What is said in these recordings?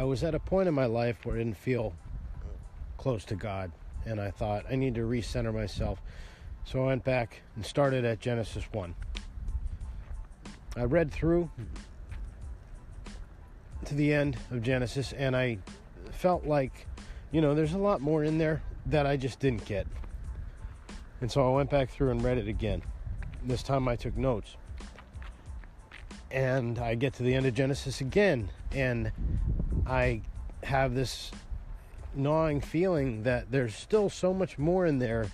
I was at a point in my life where I didn't feel close to God, and I thought, I need to recenter myself. So I went back and started at Genesis 1. I read through to the end of Genesis, and I felt like, you know, there's a lot more in there that I just didn't get. And so I went back through and read it again. This time I took notes. And I get to the end of Genesis again, and I have this gnawing feeling that there's still so much more in there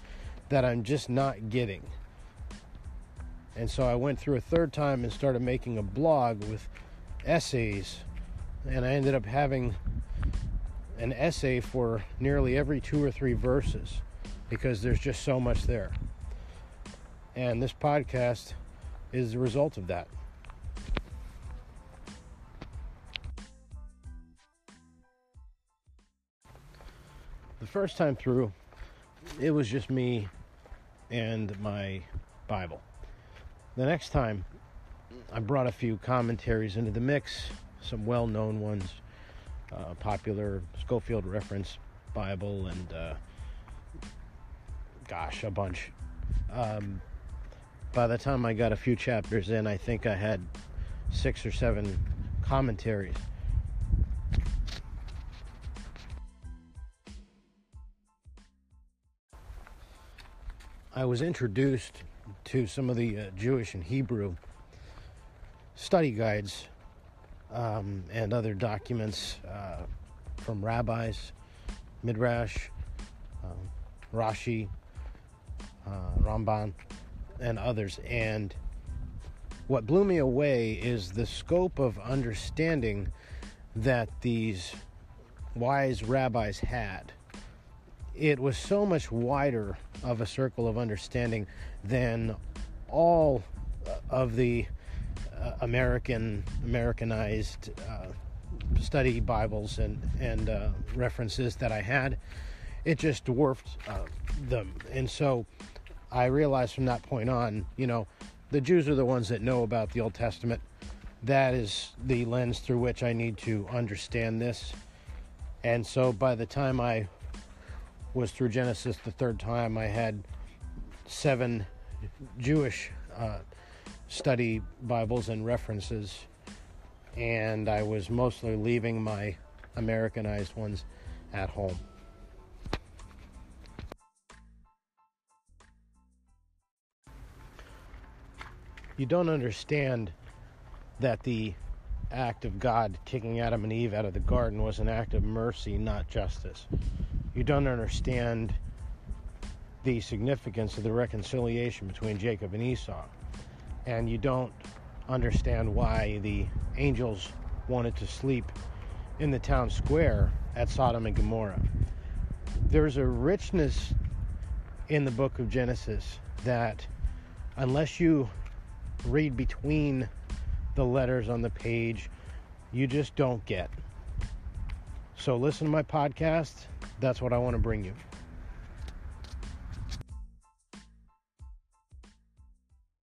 that I'm just not getting. And so I went through a third time and started making a blog with essays, and I ended up having an essay for nearly every 2 or 3 verses because there's just so much there. And this podcast is the result of that. The first time through, it was just me and my Bible. The next time, I brought a few commentaries into the mix, some well-known ones, popular Scofield Reference Bible, and a bunch. By the time I got a few chapters in, I think I had 6 or 7 commentaries. I was introduced to some of the Jewish and Hebrew study guides and other documents from rabbis, Midrash, Rashi, Ramban, and others. And what blew me away is the scope of understanding that these wise rabbis had. It was so much wider of a circle of understanding than all of the Americanized study Bibles and references that I had. It just dwarfed them. And so I realized from that point on, you know, the Jews are the ones that know about the Old Testament. That is the lens through which I need to understand this. And so by the time I was through Genesis the third time, I had 7 Jewish study Bibles and references, and I was mostly leaving my Americanized ones at home. You don't understand that the act of God kicking Adam and Eve out of the garden was an act of mercy, not justice. You don't understand the significance of the reconciliation between Jacob and Esau. And you don't understand why the angels wanted to sleep in the town square at Sodom and Gomorrah. There's a richness in the book of Genesis that, unless you read between the letters on the page, you just don't get. So listen to my podcast. That's what I want to bring you.